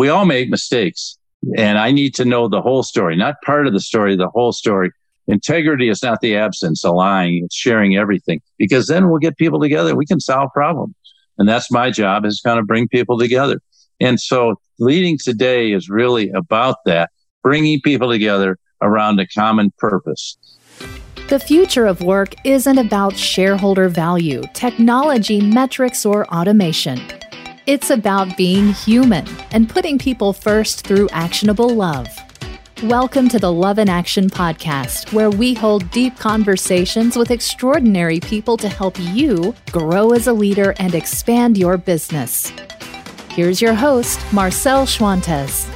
We all make mistakes, and I need to know the whole story, not part of the story, the whole story. Integrity is not the absence of lying. It's sharing everything, because then we'll get people together. We can solve problems. And that's my job, is kind of bring people together. And so leading today is really about that, bringing people together around a common purpose. The future of work isn't about shareholder value, technology, metrics, or automation. It's about being human and putting people first through actionable love. Welcome to the Love in Action podcast, where we hold deep conversations with extraordinary people to help you grow as a leader and expand your business. Here's your host, Marcel Schwantes.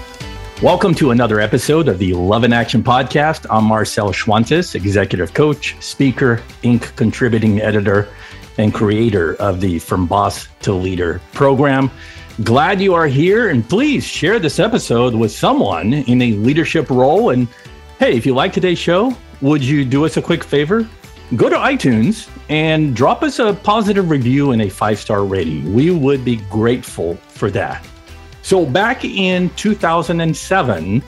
Welcome to another episode of the Love in Action podcast. I'm Marcel Schwantes, executive coach, speaker, Inc. contributing editor, and creator of the From Boss to Leader program. Glad you are here, and please share this episode with someone in a leadership role. And hey, if you like today's show, would you do us a quick favor? Go to iTunes and drop us a positive review and a 5-star rating. We would be grateful for that. So back in 2007,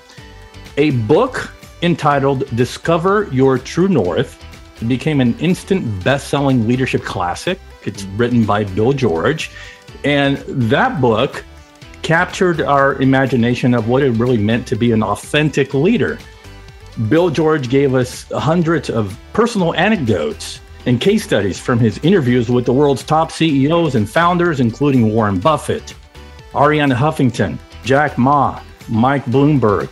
a book entitled Discover Your True North became an instant best-selling leadership classic. It's written by Bill George. And that book captured our imagination of what it really meant to be an authentic leader. Bill George gave us hundreds of personal anecdotes and case studies from his interviews with the world's top CEOs and founders, including Warren Buffett, Arianna Huffington, Jack Ma, Mike Bloomberg,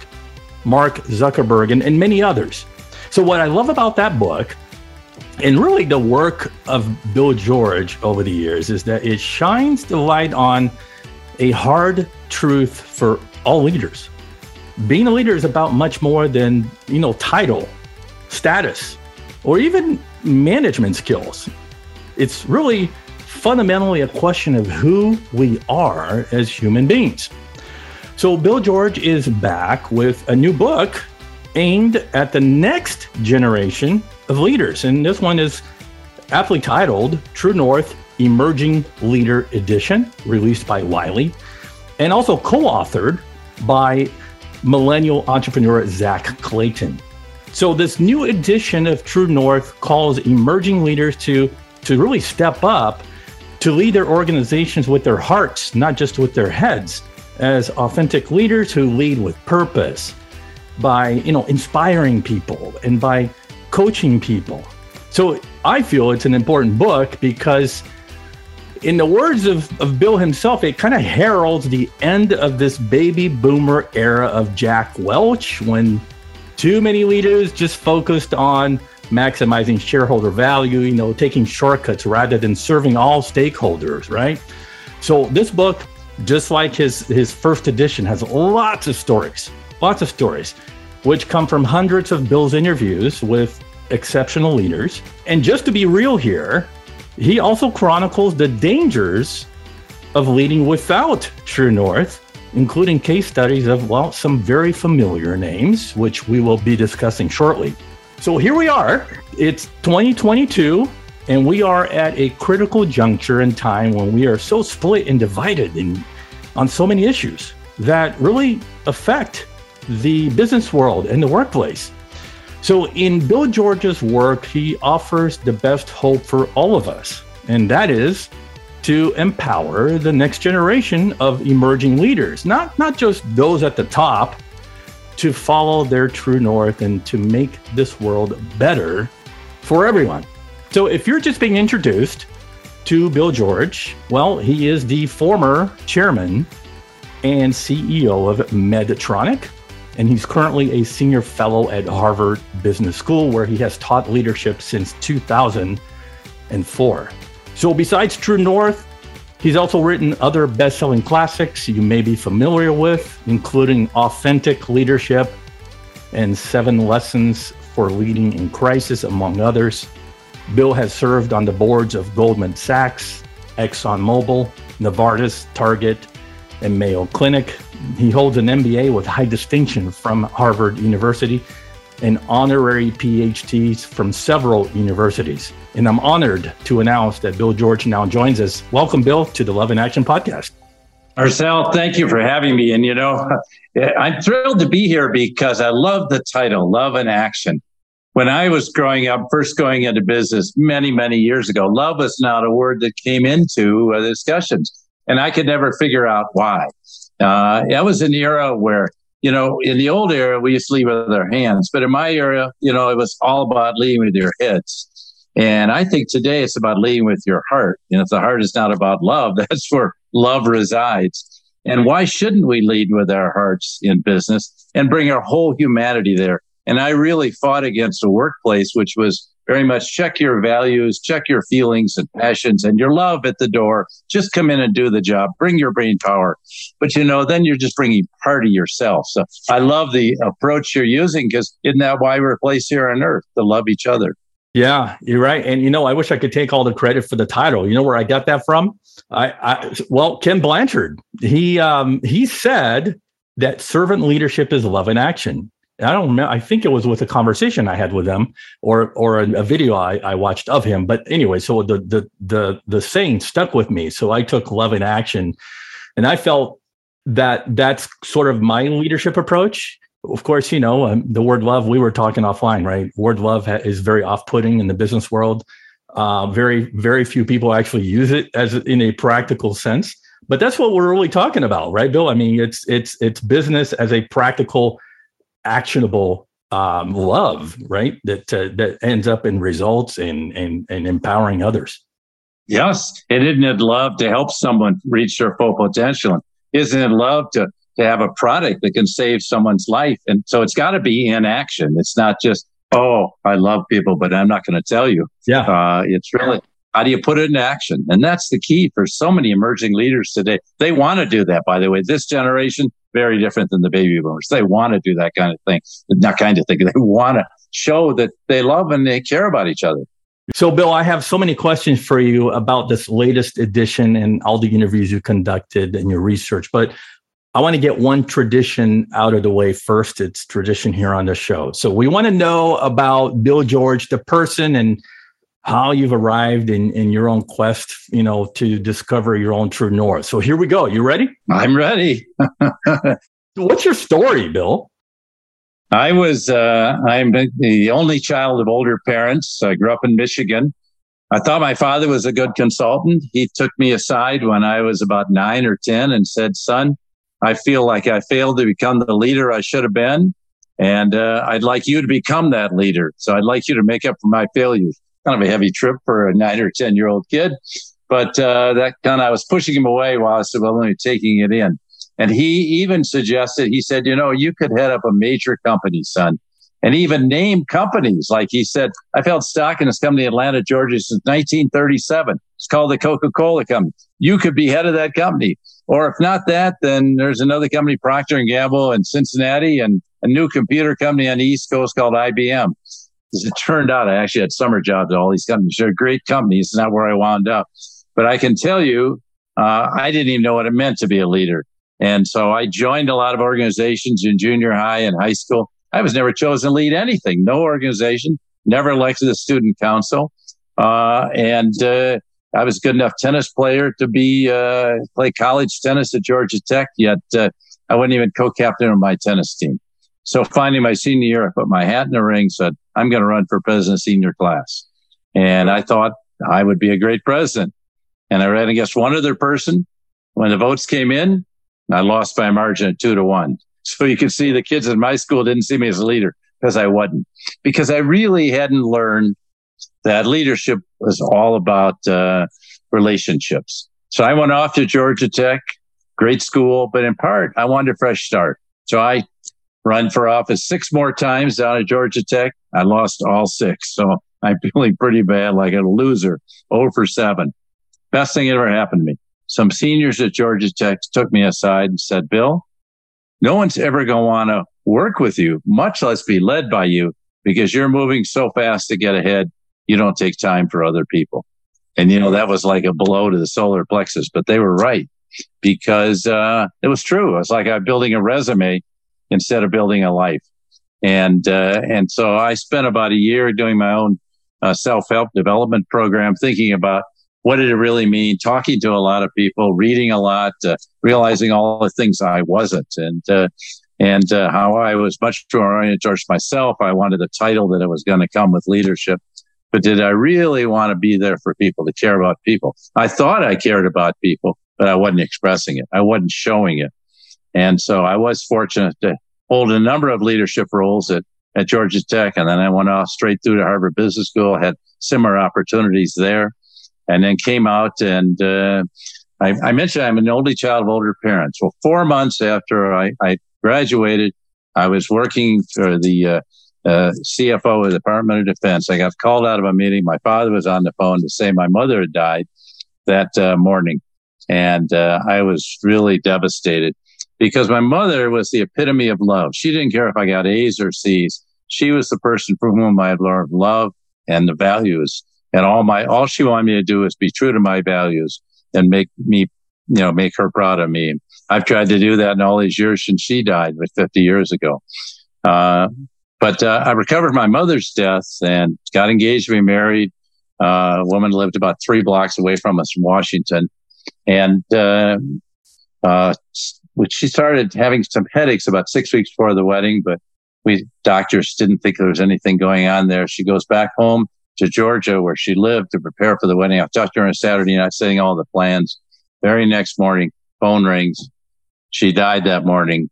Mark Zuckerberg, and many others. So what I love about that book, and really the work of Bill George over the years, is that it shines the light on a hard truth for all leaders. Being a leader is about much more than, title, status, or even management skills. It's really fundamentally a question of who we are as human beings. So Bill George is back with a new book aimed at the next generation of leaders. And this one is aptly titled True North Emerging Leader Edition, released by Wiley, and also co-authored by millennial entrepreneur Zach Clayton. So this new edition of True North calls emerging leaders to really step up, to lead their organizations with their hearts, not just with their heads, as authentic leaders who lead with purpose, by inspiring people and by coaching people. So I feel it's an important book because, in the words of Bill himself, it kind of heralds the end of this baby boomer era of Jack Welch, when too many leaders just focused on maximizing shareholder value, taking shortcuts rather than serving all stakeholders, right? So this book, just like his first edition, has lots of stories, which come from hundreds of Bill's interviews with exceptional leaders. And just to be real here, he also chronicles the dangers of leading without True North, including case studies of, some very familiar names, which we will be discussing shortly. So here we are, it's 2022, and we are at a critical juncture in time when we are so split and divided on so many issues that really affect the business world and the workplace. So in Bill George's work, he offers the best hope for all of us, and that is to empower the next generation of emerging leaders, not just those at the top, to follow their true north and to make this world better for everyone. So if you're just being introduced to Bill George, he is the former chairman and CEO of Medtronic, and he's currently a senior fellow at Harvard Business School, where he has taught leadership since 2004. So besides True North, he's also written other best-selling classics you may be familiar with, including Authentic Leadership and 7 Lessons for Leading in Crisis, among others. Bill has served on the boards of Goldman Sachs, ExxonMobil, Novartis, Target, and Mayo Clinic. He holds an MBA with high distinction from Harvard University and honorary PhDs from several universities. And I'm honored to announce that Bill George now joins us. Welcome, Bill, to the Love in Action podcast. Marcel, thank you for having me. And, you know, I'm thrilled to be here because I love the title, Love in Action. When I was growing up, first going into business many, many years ago, love was not a word that came into discussions. And I could never figure out why. That was an era where, you know, in the old era, we used to lead with our hands. But in my era, you know, it was all about leading with your heads. And I think today it's about leading with your heart. And if the heart is not about love, that's where love resides. And why shouldn't we lead with our hearts in business and bring our whole humanity there? And I really fought against a workplace which was very much check your values, check your feelings and passions and your love at the door. Just come in and do the job. Bring your brain power. But, you know, then you're just bringing part of yourself. So I love the approach you're using because isn't that why we're placed here on earth? To love each other. Yeah, you're right. And, you know, I wish I could take all the credit for the title. You know where I got that from? Well, Ken Blanchard, he said that servant leadership is love in action. I don't know. I think it was with a conversation I had with him or a video I watched of him. But anyway, so the saying stuck with me. So I took love in action, and I felt that that's sort of my leadership approach. Of course, you know, the word love, we were talking offline, right? Word love is very off-putting in the business world. Very, very few people actually use it as in a practical sense. But that's what we're really talking about, right, Bill? I mean, it's business as a practical, actionable love, right? That ends up in results and empowering others. Yes, and isn't it love to help someone reach their full potential? Isn't it love to have a product that can save someone's life? And so it's got to be in action. It's not just, oh, I love people, but I'm not going to tell you. Yeah, it's really, how do you put it in action? And that's the key for so many emerging leaders today. They want to do that, by the way. This generation, very different than the baby boomers. They want to do that kind of thing. Not kind of thing. They want to show that they love and they care about each other. So, Bill, I have so many questions for you about this latest edition and all the interviews you conducted and your research, but I want to get one tradition out of the way first. It's tradition here on the show. So we want to know about Bill George, the person, and how you've arrived in your own quest, you know, to discover your own true north. So here we go. You ready? I'm ready. What's your story, Bill? I was, I'm the only child of older parents. I grew up in Michigan. I thought my father was a good consultant. He took me aside when I was about 9 or 10 and said, son, I feel like I failed to become the leader I should have been. And I'd like you to become that leader. So I'd like you to make up for my failures. Kind of a heavy trip for a 9 or 10-year-old kid. But that kind of, I was pushing him away while I said, well, let me taking it in. And he even suggested, he said, you know, you could head up a major company, son. And even name companies. Like he said, I've held stock in this company in Atlanta, Georgia since 1937. It's called the Coca-Cola Company. You could be head of that company. Or if not that, then there's another company, Procter & Gamble in Cincinnati, and a new computer company on the East Coast called IBM. As it turned out, I actually had summer jobs at all these companies. They're great companies. It's not where I wound up. But I can tell you, I didn't even know what it meant to be a leader. And so I joined a lot of organizations in junior high and high school. I was never chosen to lead anything. No organization. Never elected a student council. I was a good enough tennis player to be play college tennis at Georgia Tech, yet I wasn't even co-captain of my tennis team. So finally, my senior year, I put my hat in the ring, said, I'm going to run for president senior class. And I thought I would be a great president. And I ran against one other person. When the votes came in, I lost by a margin of 2-1. So you can see the kids in my school didn't see me as a leader because I wasn't. Because I really hadn't learned that leadership was all about relationships. So I went off to Georgia Tech, great school, but in part, I wanted a fresh start. So I run for office 6 more times down at Georgia Tech. I lost all 6. So I'm feeling pretty bad, like a loser, 0-7. Best thing that ever happened to me. Some seniors at Georgia Tech took me aside and said, Bill, no one's ever going to want to work with you, much less be led by you, because you're moving so fast to get ahead. You don't take time for other people. And, you know, that was like a blow to the solar plexus, but they were right because it was true. It's like I'm building a resume instead of building a life. And so I spent about a year doing my own self-help development program, thinking about what did it really mean? Talking to a lot of people, reading a lot, realizing all the things I wasn't, and how I was much too oriented towards myself. I wanted the title that it was going to come with leadership. But did I really want to be there for people, to care about people? I thought I cared about people, but I wasn't expressing it. I wasn't showing it. And so I was fortunate to hold a number of leadership roles at Georgia Tech. And then I went off straight through to Harvard Business School, had similar opportunities there, and then came out. And I mentioned I'm an only child of older parents. Well, 4 months after I graduated, I was working for the CFO of the Department of Defense. I got called out of a meeting. My father was on the phone to say my mother had died that morning. And I was really devastated because my mother was the epitome of love. She didn't care if I got A's or C's. She was the person for whom I had learned love and the values. And all she wanted me to do is be true to my values and make her proud of me. I've tried to do that in all these years since she died, but 50 years ago. But I recovered my mother's death and got engaged, remarried. A woman lived about 3 blocks away from us in Washington. And she started having some headaches about 6 weeks before the wedding, but we doctors didn't think there was anything going on there. She goes back home to Georgia where she lived to prepare for the wedding. I talked to her on Saturday night, setting all the plans. Very next morning, phone rings. She died that morning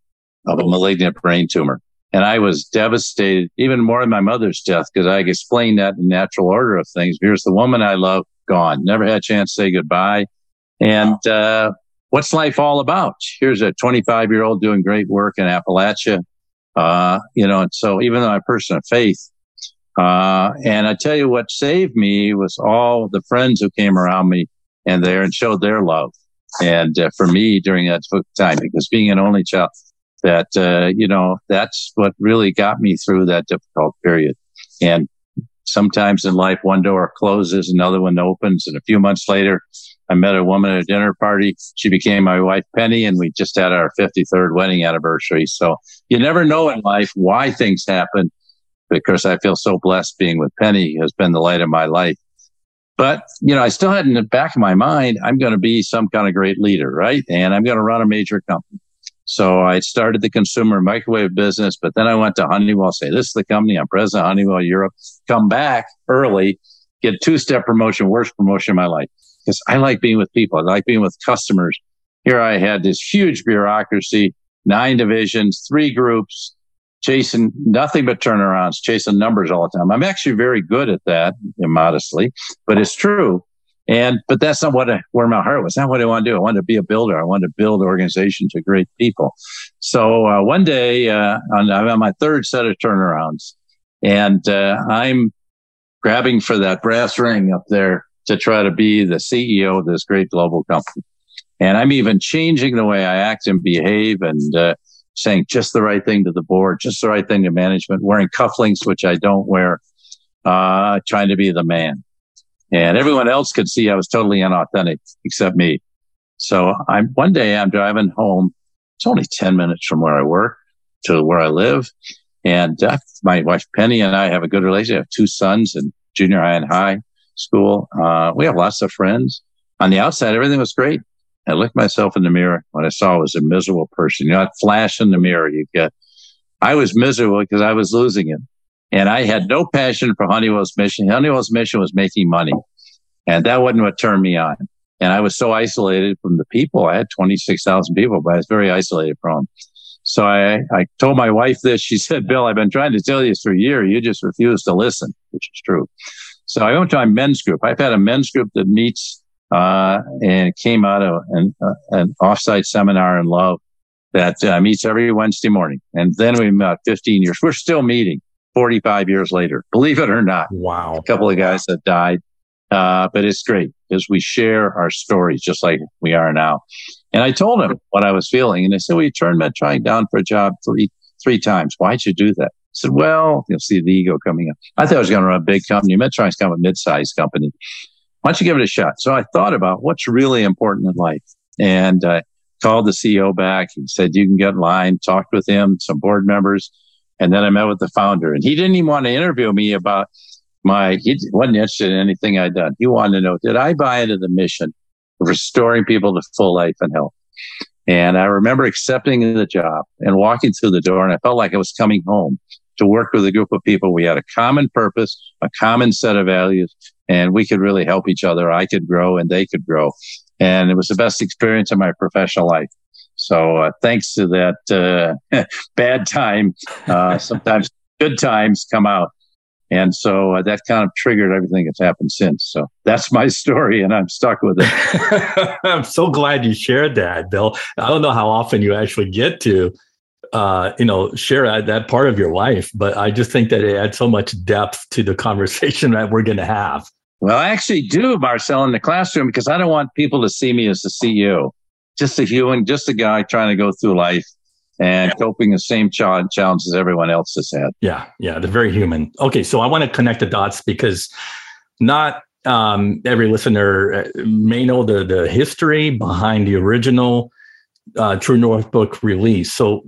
of a malignant brain tumor. And I was devastated, even more than my mother's death, because I explained that in natural order of things. Here's the woman I love, gone. Never had a chance to say goodbye. And what's life all about? Here's a 25-year-old doing great work in Appalachia. And so even though I'm a person of faith, and I tell you what saved me was all the friends who came around me and showed their love. And for me during that time, because being an only child, that's what really got me through that difficult period. And sometimes in life, one door closes, another one opens. And a few months later, I met a woman at a dinner party. She became my wife, Penny, and we just had our 53rd wedding anniversary. So you never know in life why things happen. Because I feel so blessed being with Penny, who has been the light of my life. But, I still had in the back of my mind, I'm going to be some kind of great leader, right? And I'm going to run a major company. So I started the consumer microwave business, but then I went to Honeywell, say, this is the company, I'm president of Honeywell Europe, come back early, get 2-step promotion, worst promotion of my life. Because I like being with people. I like being with customers. Here I had this huge bureaucracy, 9 divisions, 3 groups, chasing nothing but turnarounds, chasing numbers all the time. I'm actually very good at that, immodestly, but it's true. But that's not where my heart was. That's not what I wanted to do. I wanted to be a builder. I wanted to build organizations of great people. So one day, I'm on my 3rd set of turnarounds, and I'm grabbing for that brass ring up there to try to be the CEO of this great global company. And I'm even changing the way I act and behave and saying just the right thing to the board, just the right thing to management, wearing cufflinks, which I don't wear, trying to be the man. And everyone else could see I was totally inauthentic except me. So one day I'm driving home. It's only 10 minutes from where I work to where I live. And my wife Penny and I have a good relationship. I have 2 sons in junior high and high school. We have lots of friends. On the outside, everything was great. I looked myself in the mirror. What I saw was a miserable person. That flash in the mirror you get. I was miserable because I was losing it. And I had no passion for Honeywell's mission. Honeywell's mission was making money. And that wasn't what turned me on. And I was so isolated from the people. I had 26,000 people, but I was very isolated from them. So I told my wife this. She said, Bill, I've been trying to tell you this for a year. You just refuse to listen, which is true. So I went to my men's group. I've had a men's group that meets and it came out of an offsite seminar in Love that meets every Wednesday morning. And then we met 15 years. We're still meeting. 45 years later, believe it or not. Wow. A couple of guys that died. But it's great because we share our stories just like we are now. And I told him what I was feeling. And they said, well, you turned Medtronic down for a job three times. Why'd you do that? I said, well, you'll see the ego coming up. I thought I was going to run a big company. Medtronic's kind of a mid-sized company. Why don't you give it a shot? So I thought about what's really important in life. And I called the CEO back and said, you can get in line, talked with him, some board members. And then I met with the founder, and he didn't even want to interview me about He wasn't interested in anything I'd done. He wanted to know, did I buy into the mission of restoring people to full life and health? And I remember accepting the job and walking through the door, and I felt like I was coming home to work with a group of people. We had a common purpose, a common set of values, and we could really help each other. I could grow and they could grow. And it was the best experience of my professional life. So thanks to that bad time, sometimes good times come out. And so that kind of triggered everything that's happened since. So that's my story, and I'm stuck with it. I'm so glad you shared that, Bill. I don't know how often you actually get to, share that part of your life, but I just think that it adds so much depth to the conversation that we're going to have. Well, I actually do, Marcel, in the classroom, because I don't want people to see me as the CEO, just a human, just a guy trying to go through life and coping the same challenges everyone else has had. Yeah, they're very human. Okay, so I want to connect the dots, because not every listener may know the history behind the original True North book release. So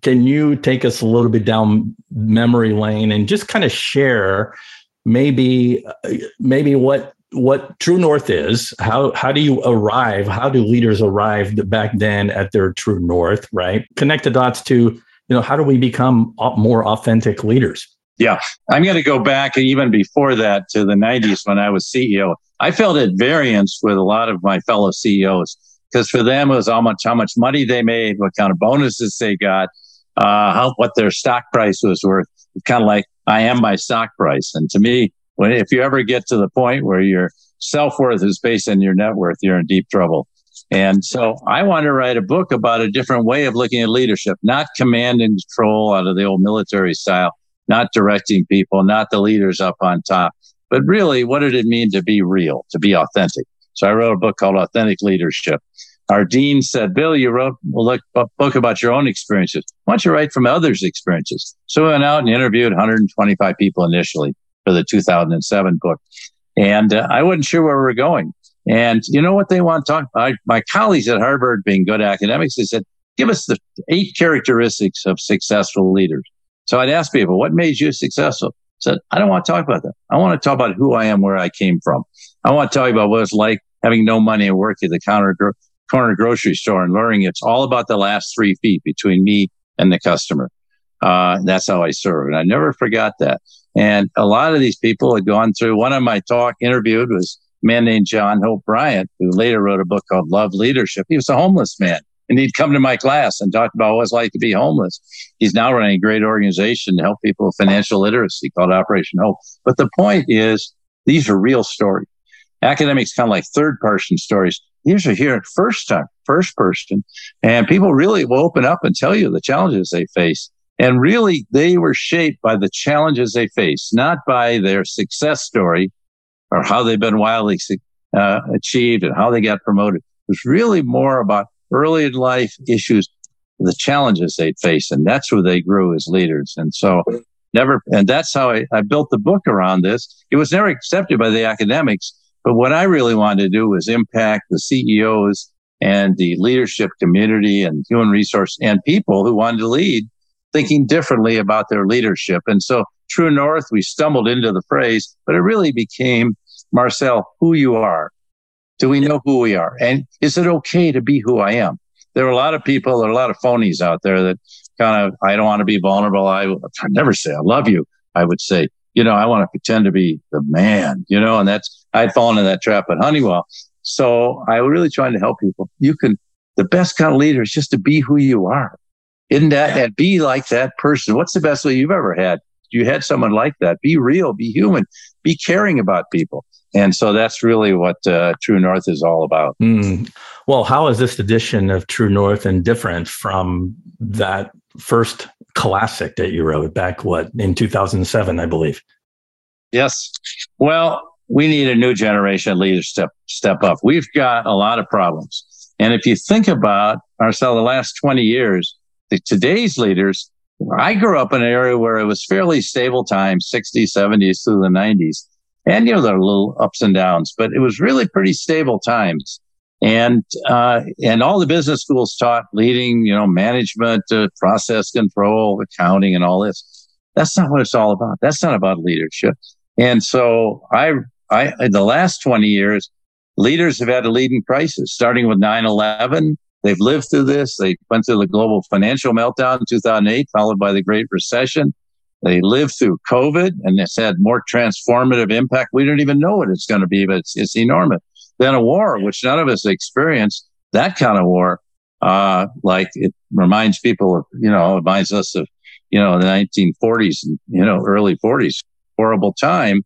can you take us a little bit down memory lane and just kind of share maybe what True North is? How do leaders arrive back then at their True North, right? Connect the dots to, how do we become more authentic leaders? Yeah. I'm going to go back even before that to the 90s when I was CEO. I felt at variance with a lot of my fellow CEOs, because for them it was how much money they made, what kind of bonuses they got, what their stock price was worth. It's kind of like, I am my stock price. And to me, if you ever get to the point where your self-worth is based on your net worth, you're in deep trouble. And so I want to write a book about a different way of looking at leadership, not command and control out of the old military style, not directing people, not the leaders up on top, but really, what did it mean to be real, to be authentic? So I wrote a book called Authentic Leadership. Our dean said, Bill, you wrote a book about your own experiences. Why don't you write from others' experiences? So we went out and interviewed 125 people initially for the 2007 book. And I wasn't sure where we were going. And you know what they want to talk about? My colleagues at Harvard, being good academics, they said, give us the 8 characteristics of successful leaders. So I'd ask people, what made you successful? I said, I don't want to talk about that. I want to talk about who I am, where I came from. I want to tell you about what it's like having no money and work at the corner grocery store and learning it's all about the last 3 feet between me and the customer. That's how I serve. And I never forgot that. And a lot of these people had gone through. One of my interviewed was a man named John Hope Bryant, who later wrote a book called Love Leadership. He was a homeless man, and he'd come to my class and talked about what it's like to be homeless. He's now running a great organization to help people with financial literacy called Operation Hope. But the point is, these are real stories. Academics kind of like third-person stories. These are here at first person, and people really will open up and tell you the challenges they face. And really, they were shaped by the challenges they face, not by their success story or how they've been wildly achieved and how they got promoted. It was really more about early in life issues, the challenges they'd face, and that's where they grew as leaders. And so that's how I built the book around this. It was never accepted by the academics, but what I really wanted to do was impact the CEOs and the leadership community and human resource and people who wanted to lead, thinking differently about their leadership. And so True North, we stumbled into the phrase, but it really became, Marcel, who you are. Do we know who we are? And is it okay to be who I am? There are a lot of phonies out there that kind of, I don't want to be vulnerable. I would never say I love you. I would say, I want to pretend to be the man, and I'd fallen into that trap at Honeywell. So I was really trying to help people. The best kind of leader is just to be who you are. Isn't that, and be like that person? What's the best way you've ever had? You had someone like that. Be real, be human, be caring about people. And so that's really what True North is all about. Well, how is this edition of True North different from that first classic that you wrote back, in 2007, I believe? Yes. Well, we need a new generation of leaders step up. We've got a lot of problems. And if you think about, Marcel, the last 20 years, today's leaders, I grew up in an area where it was fairly stable time, 60s, 70s through the 90s. And, there were little ups and downs, but it was really pretty stable times. And all the business schools taught leading, management, process control, accounting, and all this. That's not what it's all about. That's not about leadership. And so I in the last 20 years, leaders have had to lead in crisis, starting with 9/11. They've lived through this. They went through the global financial meltdown in 2008, followed by the Great Recession. They lived through COVID, and it's had more transformative impact. We don't even know what it's going to be, but it's enormous. Then a war, which none of us experienced, that kind of war, like it reminds people of, reminds us of, the 1940s and, early 40s, horrible time.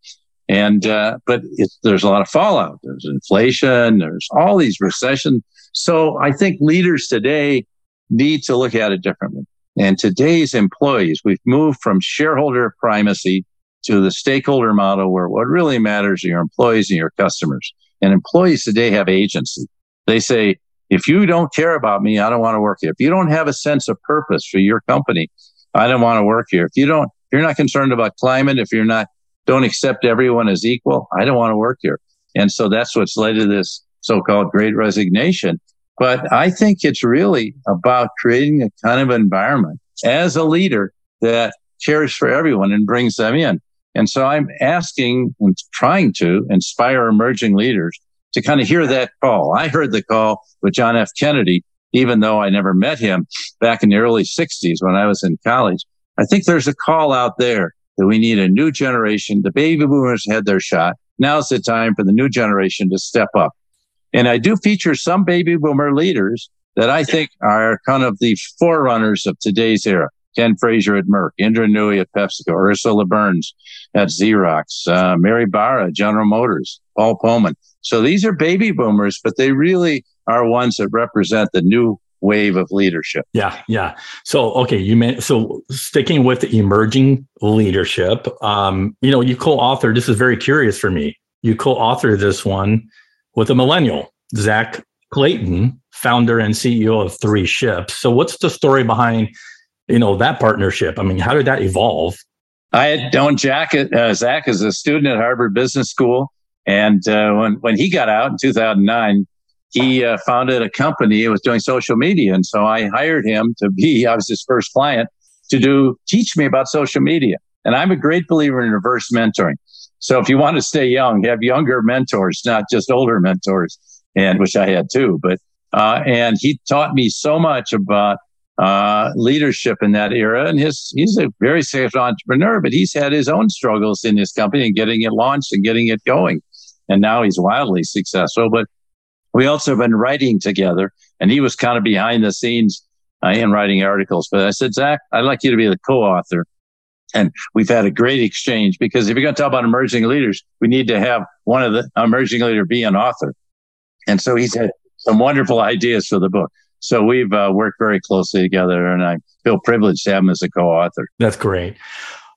And, but there's a lot of fallout. There's inflation. There's all these recessions. So I think leaders today need to look at it differently. And today's employees, we've moved from shareholder primacy to the stakeholder model, where what really matters are your employees and your customers. And employees today have agency. They say, if you don't care about me, I don't want to work here. If you don't have a sense of purpose for your company, I don't want to work here. If you don't, if you're not concerned about climate, if you're not, don't accept everyone as equal, I don't want to work here. And so that's what's led to this so-called Great Resignation. But I think it's really about creating a kind of environment as a leader that cares for everyone and brings them in. And so I'm asking and trying to inspire emerging leaders to kind of hear that call. I heard the call with John F. Kennedy, even though I never met him, back in the early 60s when I was in college. I think there's a call out there that we need a new generation. The baby boomers had their shot. Now's the time for the new generation to step up. And I do feature some baby boomer leaders that I think are kind of the forerunners of today's era. Ken Frazier at Merck, Indra Nooyi at PepsiCo, Ursula Burns at Xerox, Mary Barra, General Motors, Paul Polman. So these are baby boomers, but they really are ones that represent the new wave of leadership. Yeah. So, okay, so sticking with the emerging leadership, you co-authored, this is very curious for me, you co-authored this one with a millennial, Zach Clayton, founder and CEO of 3Ships. So what's the story behind, that partnership? I mean, how did that evolve? I had known Zach as a student at Harvard Business School. And when he got out in 2009, he founded a company that was doing social media. And so I hired him I was his first client, teach me about social media. And I'm a great believer in reverse mentoring. So if you want to stay young, have younger mentors, not just older mentors, and which I had too. But, and he taught me so much about, leadership in that era. And he's a very successful entrepreneur, but he's had his own struggles in his company and getting it launched and getting it going. And now he's wildly successful, but we also have been writing together, and he was kind of behind the scenes in writing articles. But I said, Zach, I'd like you to be the co-author. And we've had a great exchange, because if you're going to talk about emerging leaders, we need to have one of the emerging leader be an author. And so he's had some wonderful ideas for the book. So we've worked very closely together, and I feel privileged to have him as a co-author. That's great.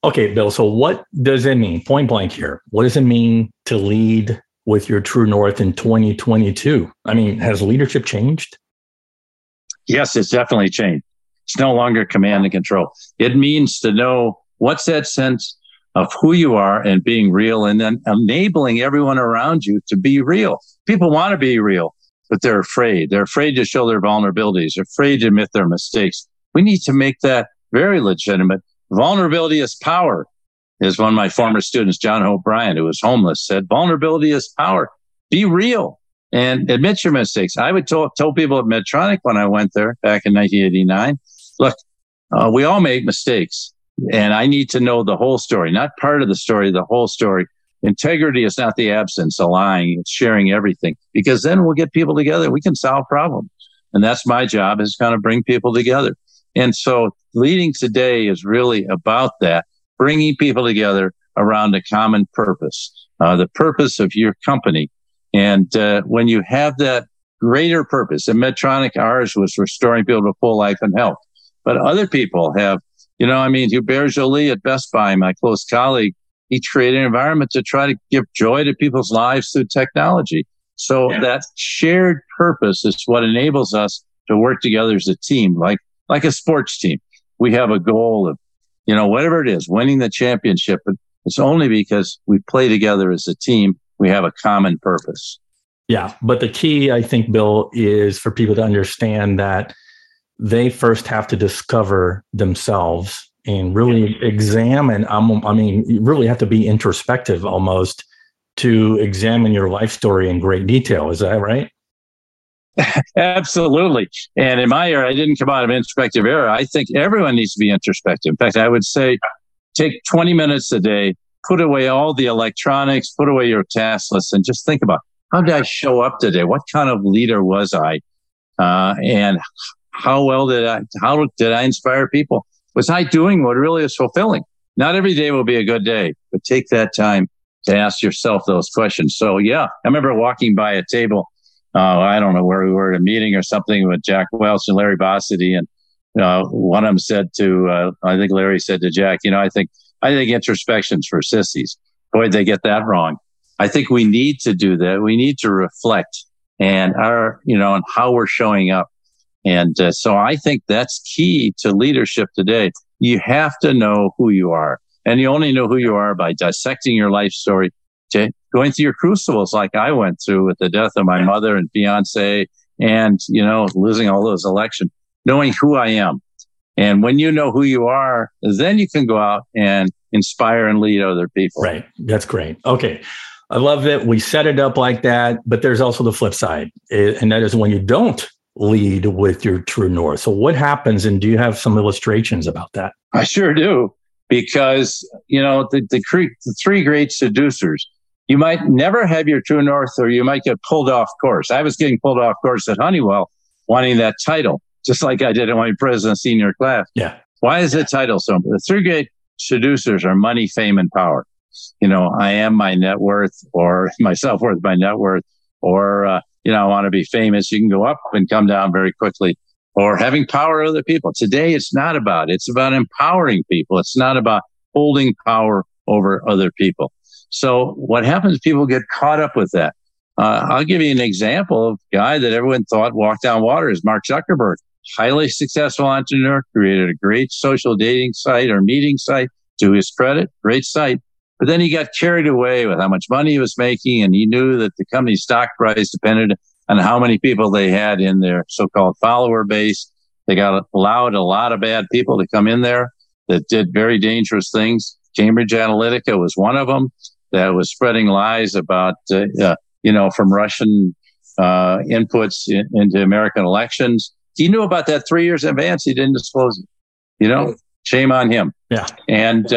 Okay, Bill. So what does it mean, point blank here? What does it mean to lead with your True North in 2022? I mean, has leadership changed? Yes, it's definitely changed. It's no longer command and control. It means to know what's that sense of who you are and being real, and then enabling everyone around you to be real. People want to be real, but they're afraid. They're afraid to show their vulnerabilities, afraid to admit their mistakes. We need to make that very legitimate. Vulnerability is power, as one of my former students, John O'Brien, who was homeless, said. Vulnerability is power. Be real and admit your mistakes. I would tell people at Medtronic when I went there back in 1989, look, we all make mistakes. And I need to know the whole story, not part of the story, the whole story. Integrity is not the absence of lying. It's sharing everything, because then we'll get people together. We can solve problems. And that's my job, is kind of bring people together. And so leading today is really about that, bringing people together around a common purpose, the purpose of your company. And when you have that greater purpose, and Medtronic, ours was restoring people to full life and health. But other people have, Hubert Joly at Best Buy, my close colleague, he created an environment to try to give joy to people's lives through technology. So that shared purpose is what enables us to work together as a team, like a sports team. We have a goal of, whatever it is, winning the championship. But it's only because we play together as a team. We have a common purpose. Yeah. But the key, I think, Bill, is for people to understand that they first have to discover themselves and really examine. I mean, you really have to be introspective almost to examine your life story in great detail. Is that right? Absolutely. And in my era, I didn't come out of an introspective era. I think everyone needs to be introspective. In fact, I would say take 20 minutes a day, put away all the electronics, put away your task list, and just think about, how did I show up today? What kind of leader was I? And how did I inspire people? Was I doing what really is fulfilling? Not every day will be a good day, but take that time to ask yourself those questions. So yeah, I remember walking by a table. I don't know where we were at a meeting or something with Jack Welch and Larry Bossidy. And, one of them said to, I think Larry said to Jack, I think introspection's for sissies. Boy, they get that wrong. I think we need to do that. We need to reflect and on how we're showing up. And so I think that's key to leadership today. You have to know who you are, and you only know who you are by dissecting your life story, going through your crucibles like I went through with the death of my mother and fiance and, losing all those elections, knowing who I am. And when you know who you are, then you can go out and inspire and lead other people. Right. That's great. Okay. I love it. We set it up like that, but there's also the flip side. And that is when you don't lead with your true north. So what happens? And do you have some illustrations about that? I sure do. Because, the three great seducers, you might never have your true north, or you might get pulled off course. I was getting pulled off course at Honeywell, wanting that title, just like I did in my president senior class. Yeah. Why is that title so important? The three great seducers are money, fame, and power. I am my net worth, or my self-worth, my net worth, or, I want to be famous. You can go up and come down very quickly. Or having power over other people. Today, it's not about it. It's about empowering people. It's not about holding power over other people. So what happens, people get caught up with that. I'll give you an example of a guy that everyone thought walked on water is Mark Zuckerberg. Highly successful entrepreneur, created a great social dating site or meeting site, to his credit, great site. But then he got carried away with how much money he was making, and he knew that the company's stock price depended on how many people they had in their so-called follower base. They allowed a lot of bad people to come in there that did very dangerous things. Cambridge Analytica was one of them that was spreading lies about, from Russian inputs into American elections. He knew about that 3 years in advance. He didn't disclose it. Shame on him. Yeah. And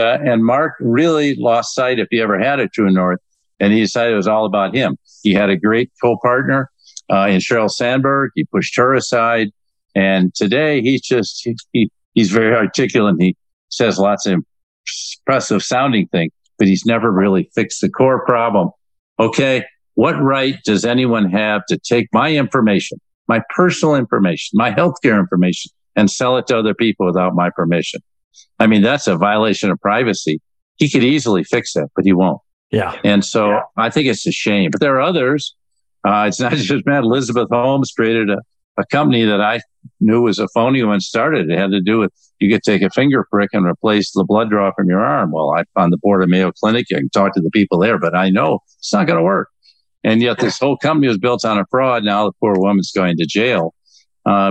Mark really lost sight, if he ever had a true north, and he decided it was all about him. He had a great co-partner in Sheryl Sandberg. He pushed her aside. And today he's very articulate. He says lots of impressive sounding things, but he's never really fixed the core problem. Okay. What right does anyone have to take my information, my personal information, my healthcare information, and sell it to other people without my permission? I mean, that's a violation of privacy. He could easily fix that, but he won't. Yeah. And so I think it's a shame, but there are others. It's not just Matt. Elizabeth Holmes created a company that I knew was a phony when started. It had to do with, you could take a finger prick and replace the blood draw from your arm. Well, I'm on the board of Mayo Clinic. I can talk to the people there, but I know it's not going to work. And yet this whole company was built on a fraud. Now the poor woman's going to jail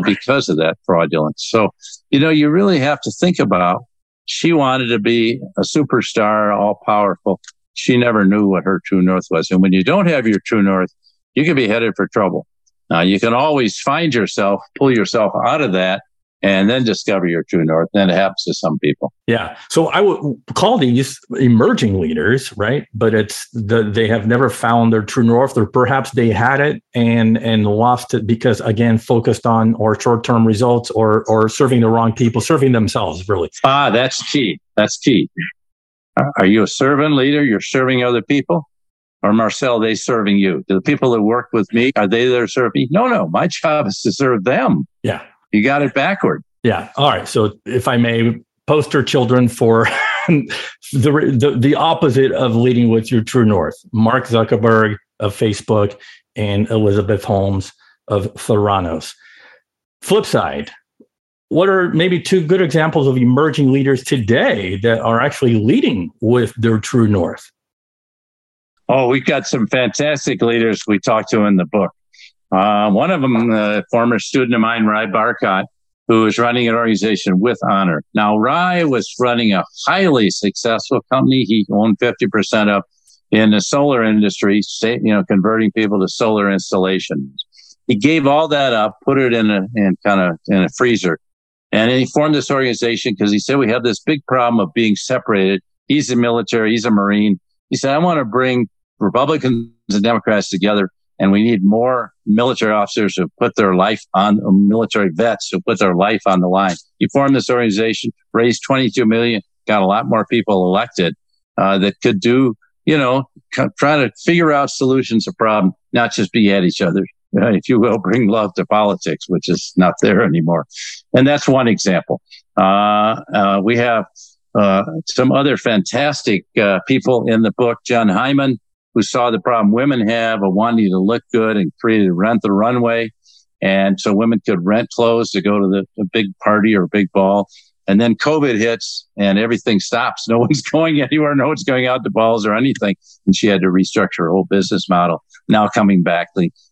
because of that fraudulence. So, you really have to think about, she wanted to be a superstar, all powerful. She never knew what her true north was. And when you don't have your true north, you can be headed for trouble. Now, you can always find yourself, pull yourself out of that, and then discover your true north. Then it happens to some people. Yeah. So I would call these emerging leaders, right? But they have never found their true north, or perhaps they had it and lost it because, again, focused on or short-term results or serving the wrong people, serving themselves, really. That's key. That's key. Are you a servant leader? You're serving other people? Or Marcel, they serving you? Do the people that work with me, are they there serving? No. My job is to serve them. Yeah. You got it backward. Yeah. All right. So if I may, poster children for the opposite of leading with your true north: Mark Zuckerberg of Facebook and Elizabeth Holmes of Theranos. Flip side, what are maybe two good examples of emerging leaders today that are actually leading with their true north? Oh, we've got some fantastic leaders we talked to in the book. One of them, a former student of mine, Rai Barkat, who was running an organization with honor. Now, Rai was running a highly successful company. He owned 50% of in the solar industry, converting people to solar installations. He gave all that up, put it in a freezer. And he formed this organization because he said, we have this big problem of being separated. He's the military. He's a Marine. He said, I want to bring Republicans and Democrats together. And we need more military officers who put their life on, military vets who put their life on the line. He formed this organization, raised $22 million, got a lot more people elected, that could do, try to figure out solutions to problem, not just be at each other. If you will, bring love to politics, which is not there anymore. And that's one example. We have some other fantastic people in the book. John Hyman, who saw the problem women have of wanting to look good and created Rent the Runway. And so women could rent clothes to go to the big party or big ball. And then COVID hits and everything stops. No one's going anywhere. No one's going out to balls or anything. And she had to restructure her whole business model. Now coming back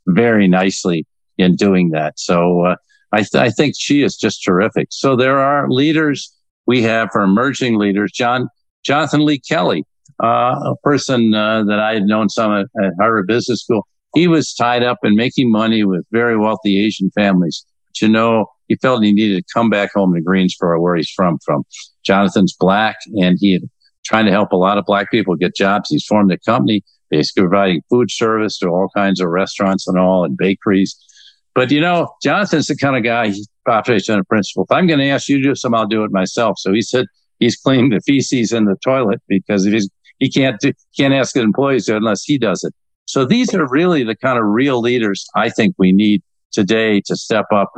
very nicely in doing that. So I think she is just terrific. So there are leaders we have for emerging leaders. Jonathan Lee Kelly, a person that I had known some at Harvard Business School. He was tied up in making money with very wealthy Asian families. But he felt he needed to come back home to Greensboro, where he's from. Jonathan's Black, and he's trying to help a lot of Black people get jobs. He's formed a company basically providing food service to all kinds of restaurants and bakeries. But, Jonathan's the kind of guy, he's operates on a principle. If I'm going to ask you to do something, I'll do it myself. So he said he's cleaning the feces in the toilet because if he can't ask his employees to unless he does it. So these are really the kind of real leaders I think we need today to step up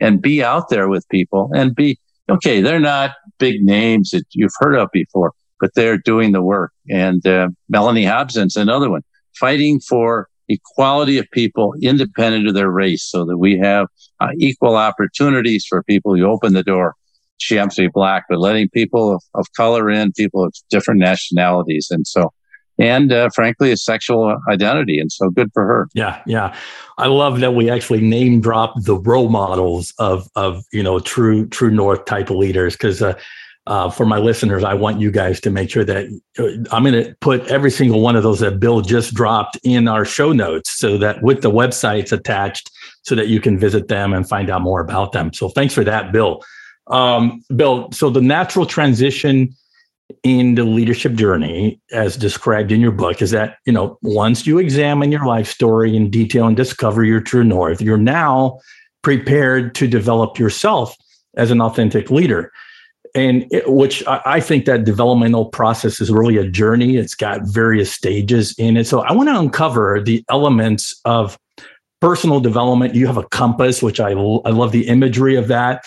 and be out there with people and be, okay, they're not big names that you've heard of before, but they're doing the work. And Melanie Hobson's another one, fighting for equality of people independent of their race so that we have equal opportunities for people who open the door. She happens to be Black, but letting people of color in, people of different nationalities. And frankly, a sexual identity. And so good for her. Yeah. I love that we actually name drop the role models of true North type of leaders. Because for my listeners, I want you guys to make sure that I'm going to put every single one of those that Bill just dropped in our show notes so that with the websites attached so that you can visit them and find out more about them. So thanks for that, Bill. Bill, so the natural transition in the leadership journey, as described in your book, is that, once you examine your life story in detail and discover your true north, you're now prepared to develop yourself as an authentic leader. And I think that developmental process is really a journey. It's got various stages in it. So I want to uncover the elements of personal development. You have a compass, which I love the imagery of that,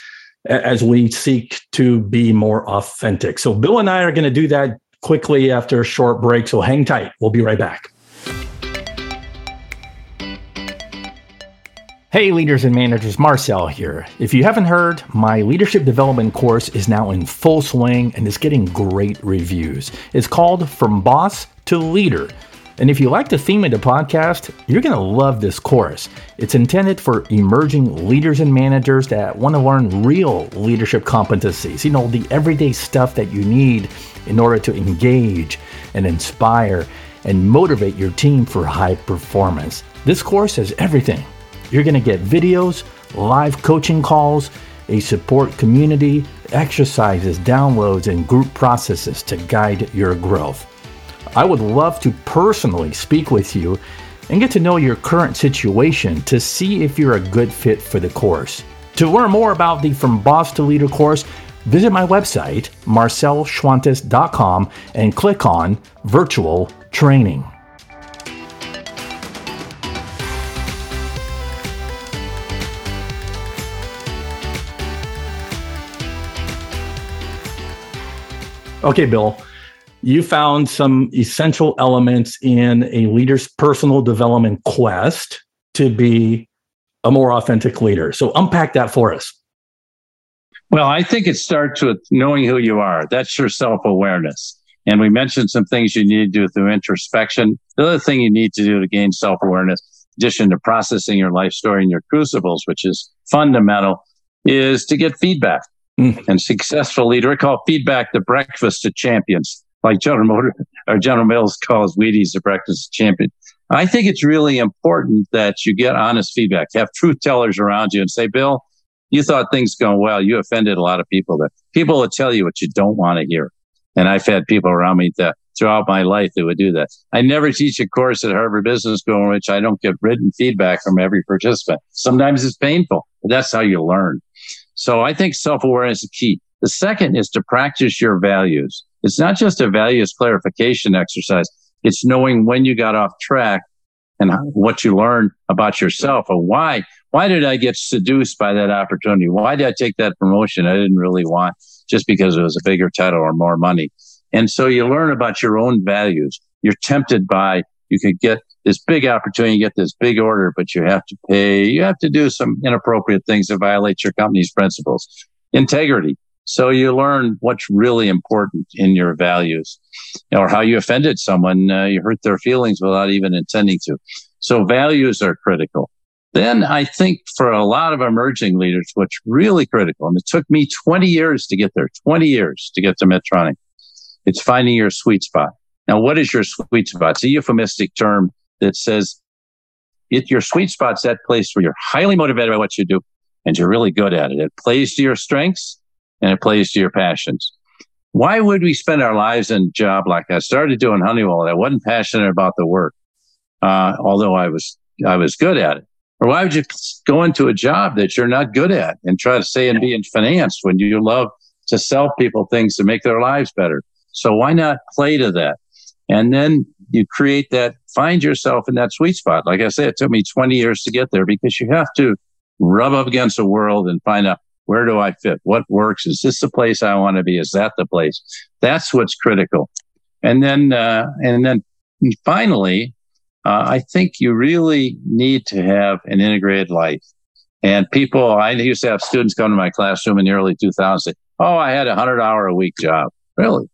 as we seek to be more authentic. So Bill and I are going to do that quickly after a short break. So hang tight. We'll be right back. Hey, leaders and managers, Marcel here. If you haven't heard, my leadership development course is now in full swing and is getting great reviews. It's called From Boss to Leader. And if you like the theme of the podcast, you're going to love this course. It's intended for emerging leaders and managers that want to learn real leadership competencies, the everyday stuff that you need in order to engage and inspire and motivate your team for high performance. This course has everything. You're going to get videos, live coaching calls, a support community, exercises, downloads, and group processes to guide your growth. I would love to personally speak with you and get to know your current situation to see if you're a good fit for the course. To learn more about the From Boss to Leader course, visit my website, marcelschwantes.com, and click on Virtual Training. Okay, Bill. You found some essential elements in a leader's personal development quest to be a more authentic leader. So unpack that for us. Well, I think it starts with knowing who you are. That's your self-awareness. And we mentioned some things you need to do through introspection. The other thing you need to do to gain self-awareness, in addition to processing your life story and your crucibles, which is fundamental, is to get feedback. And successful leader, I call feedback the breakfast of champions, like General Mills calls Wheaties the breakfast of champions. I think it's really important that you get honest feedback, have truth tellers around you and say, Bill, you thought things going well. You offended a lot of people. That people will tell you what you don't want to hear. And I've had people around me that throughout my life that would do that. I never teach a course at Harvard Business School in which I don't get written feedback from every participant. Sometimes it's painful, but that's how you learn. So I think self-awareness is key. The second is to practice your values. It's not just a values clarification exercise. It's knowing when you got off track and what you learned about yourself and why. Why did I get seduced by that opportunity? Why did I take that promotion I didn't really want just because it was a bigger title or more money? And so you learn about your own values. You're tempted by, you could get this big opportunity, you get this big order, but you have to pay, you have to do some inappropriate things that violate your company's principles. Integrity. So you learn what's really important in your values or how you offended someone. You hurt their feelings without even intending to. So values are critical. Then I think for a lot of emerging leaders, what's really critical, and it took me 20 years to get there, 20 years to get to Medtronic, it's finding your sweet spot. Now, what is your sweet spot? It's a euphemistic term that says your sweet spot's that place where you're highly motivated by what you do and you're really good at it. It plays to your strengths and it plays to your passions. Why would we spend our lives in a job like I started doing Honeywell and I wasn't passionate about the work, although I was good at it? Or why would you go into a job that you're not good at and try to say and be in finance when you love to sell people things to make their lives better? So why not play to that? And then you create that, find yourself in that sweet spot. Like I said, it took me 20 years to get there because you have to rub up against the world and find out, where do I fit? What works? Is this the place I want to be? Is that the place? That's what's critical. And then finally, I think you really need to have an integrated life. And people, I used to have students come to my classroom in the early 2000s say, oh, I had a 100-hour-a-week job. Really?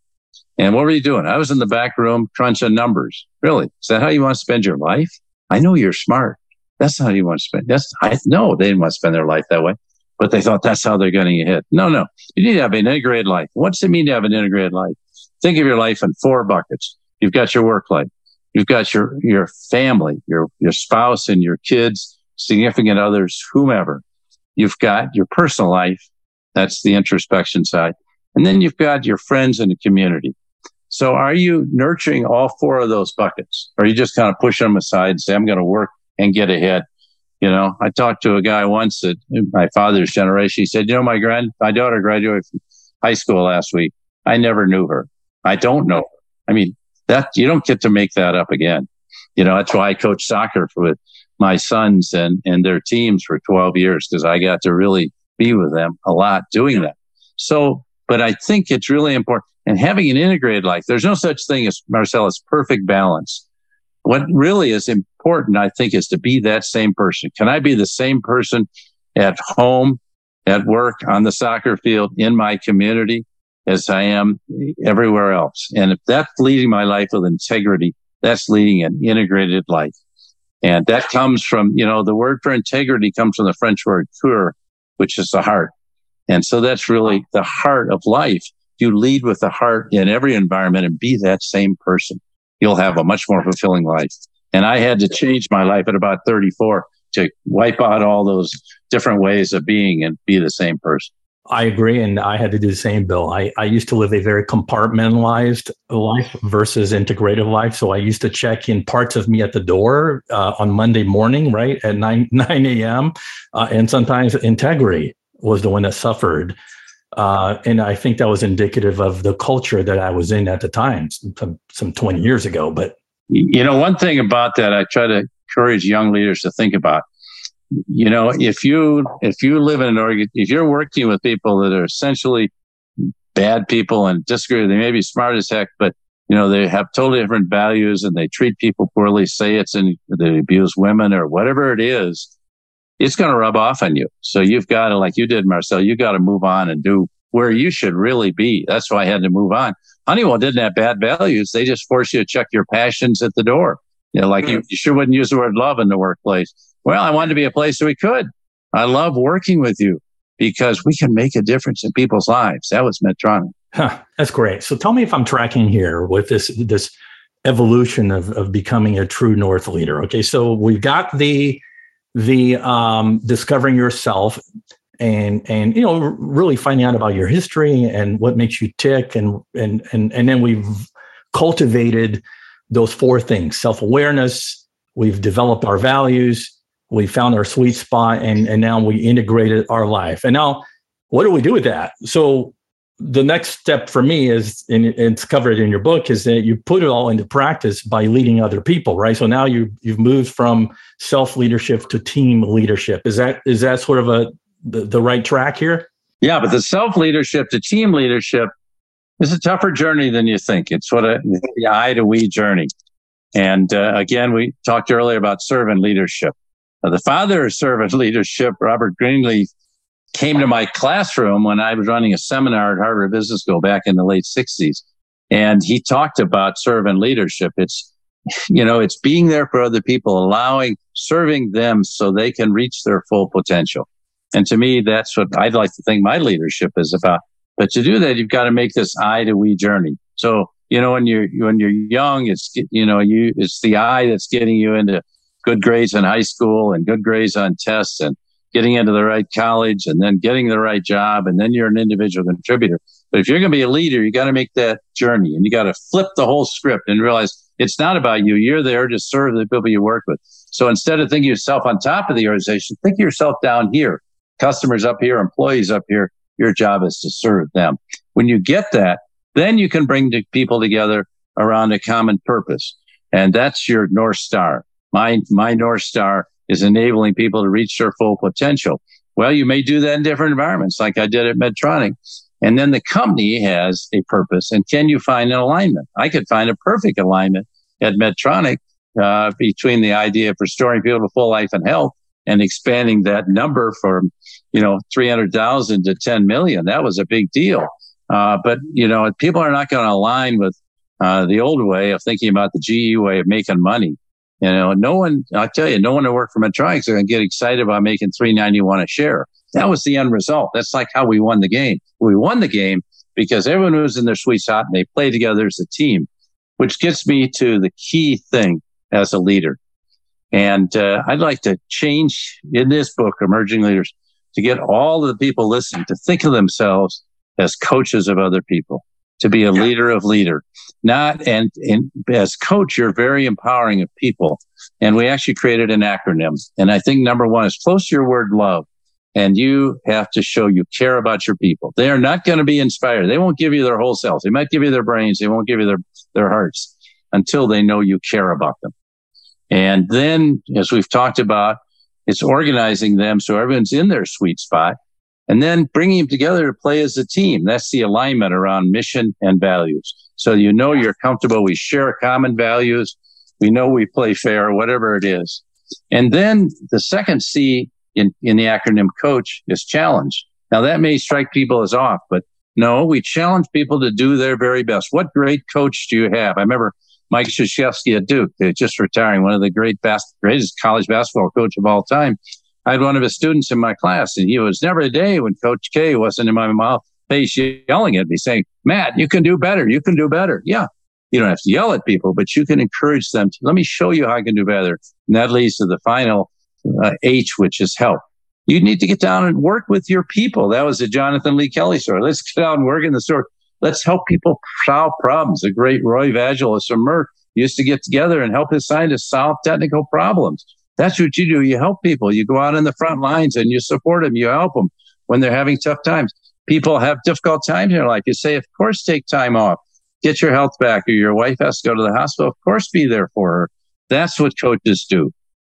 And what were you doing? I was in the back room crunching numbers. Really? Is that how you want to spend your life? I know you're smart. That's not how you want to spend. No, they didn't want to spend their life that way, but they thought that's how they're going to get hit. No. You need to have an integrated life. What's it mean to have an integrated life? Think of your life in 4 buckets. You've got your work life. You've got your family, your spouse and your kids, significant others, whomever. You've got your personal life. That's the introspection side. And then you've got your friends and the community. So are you nurturing all 4 of those buckets? Or are you just kind of pushing them aside and say, I'm going to work and get ahead? You know, I talked to a guy once that my father's generation. He said, my daughter graduated from high school last week. I never knew her. I don't know her. I mean, that you don't get to make that up again. You know, that's why I coach soccer with my sons and their teams for 12 years because I got to really be with them a lot doing that. So, but I think it's really important. And having an integrated life, there's no such thing as, Marcellus, perfect balance. What really is important, I think, is to be that same person. Can I be the same person at home, at work, on the soccer field, in my community, as I am everywhere else? And if that's leading my life with integrity, that's leading an integrated life. And that comes from, the word for integrity comes from the French word cœur, which is the heart. And so that's really the heart of life. You lead with the heart in every environment and be that same person. You'll have a much more fulfilling life. And I had to change my life at about 34 to wipe out all those different ways of being and be the same person. I agree. And I had to do the same, Bill. I used to live a very compartmentalized life versus integrative life. So I used to check in parts of me at the door on Monday morning, right, at 9 a.m. And sometimes integrity was the one that suffered. And I think that was indicative of the culture that I was in at the time, some 20 years ago. But, one thing about that, I try to encourage young leaders to think about. If you live in an organ, if you're working with people that are essentially bad people and disagree, they may be smart as heck, but they have totally different values and they treat people poorly, they abuse women or whatever it is, it's going to rub off on you. So you've got to, like you did, Marcel, you got to move on and do where you should really be. That's why I had to move on. Honeywell didn't have bad values. They just force you to check your passions at the door. You sure wouldn't use the word love in the workplace. Well, I wanted to be a place where we could. I love working with you. because we can make a difference in people's lives. That was Medtronic. Huh, that's great. So tell me if I'm tracking here with this evolution of becoming a true North leader. Okay, so we've got the discovering yourself and really finding out about your history and what makes you tick, and then we've cultivated those four things: self-awareness, we've developed our values, we found our sweet spot, and now we integrated our life. And now what do we do with that? So the next step for me is, and it's covered in your book, is that you put it all into practice by leading other people, right? So now you've moved from self-leadership to team leadership. Is that sort of the right track here? Yeah, but the self-leadership to team leadership is a tougher journey than you think. It's sort of the I to we journey. And again, we talked earlier about servant leadership. The father of servant leadership, Robert Greenleaf, came to my classroom when I was running a seminar at Harvard Business School back in the late 60s. And he talked about servant leadership. It's, it's being there for other people, serving them so they can reach their full potential. And to me, that's what I'd like to think my leadership is about. But to do that, you've got to make this I to we journey. So, when you're young, it's, it's the I that's getting you into good grades in high school and good grades on tests and getting into the right college and then getting the right job. And then you're an individual contributor. But if you're going to be a leader, you got to make that journey and you got to flip the whole script and realize it's not about you. You're there to serve the people you work with. So instead of thinking of yourself on top of the organization, think of yourself down here, customers up here, employees up here. Your job is to serve them. When you get that, then you can bring the people together around a common purpose. And that's your North Star. My North Star is enabling people to reach their full potential. Well, you may do that in different environments, like I did at Medtronic. And then the company has a purpose. And can you find an alignment? I could find a perfect alignment at Medtronic between the idea of restoring people to full life and health and expanding that number from, 300,000 to 10 million. That was a big deal. But people are not going to align with the old way of thinking about the GE way of making money. No one who worked for Medtronic are going to get excited about making $3.91 a share. That was the end result. That's like how we won the game. We won the game because everyone was in their sweet spot and they played together as a team, which gets me to the key thing as a leader. And I'd like to change in this book, Emerging Leaders, to get all the people listening to think of themselves as coaches of other people, to be a leader of leader. And as coach, you're very empowering of people. And we actually created an acronym. And I think number one is close to your word love. And you have to show you care about your people. They are not going to be inspired. They won't give you their whole selves. They might give you their brains. They won't give you their hearts until they know you care about them. And then, as we've talked about, it's organizing them so everyone's in their sweet spot. And then bringing them together to play as a team. That's the alignment around mission and values. So you're comfortable. We share common values. We know we play fair, whatever it is. And then the second C in the acronym COACH is challenge. Now, that may strike people as off, but no, we challenge people to do their very best. What great coach do you have? I remember Mike Krzyzewski at Duke, just retiring, one of the greatest college basketball coach of all time. I had one of his students in my class, and he was never a day when Coach K wasn't in my face yelling at me, saying, Matt, you can do better. You can do better. Yeah, you don't have to yell at people, but you can encourage them to, let me show you how I can do better. And that leads to the final H, which is help. You need to get down and work with your people. That was the Jonathan Lee Kelly story. Let's get out and work in the store. Let's help people solve problems. The great Roy Vagelos from Merck used to get together and help his scientists solve technical problems. That's what you do. You help people. You go out in the front lines and you support them. You help them when they're having tough times. People have difficult times in their life. You say, of course, take time off. Get your health back, or your wife has to go to the hospital. Of course, be there for her. That's what coaches do.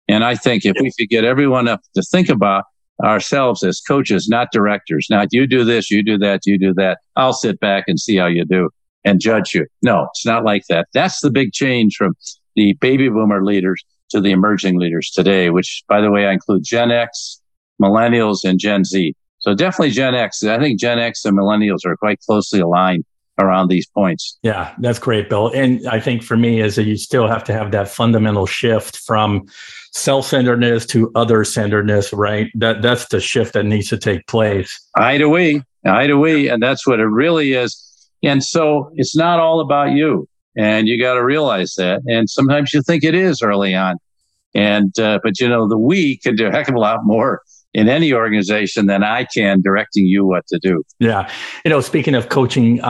And I think if we could get everyone up to think about ourselves as coaches, not directors, not you do this, you do that, you do that. I'll sit back and see how you do and judge you. No, it's not like that. That's the big change from the baby boomer leaders to the emerging leaders today, which, by the way, I include Gen X, millennials, and Gen Z. So definitely Gen X. I think Gen X and millennials are quite closely aligned around these points. Yeah, that's great, Bill. And I think for me is that you still have to have that fundamental shift from self-centeredness to other-centeredness, right? That's the shift that needs to take place. Either way. And that's what it really is. And so it's not all about you. And you got to realize that. And sometimes you think it is early on. And, but you know, the we can do a heck of a lot more in any organization than I can directing you what to do. Yeah. You know, speaking of coaching,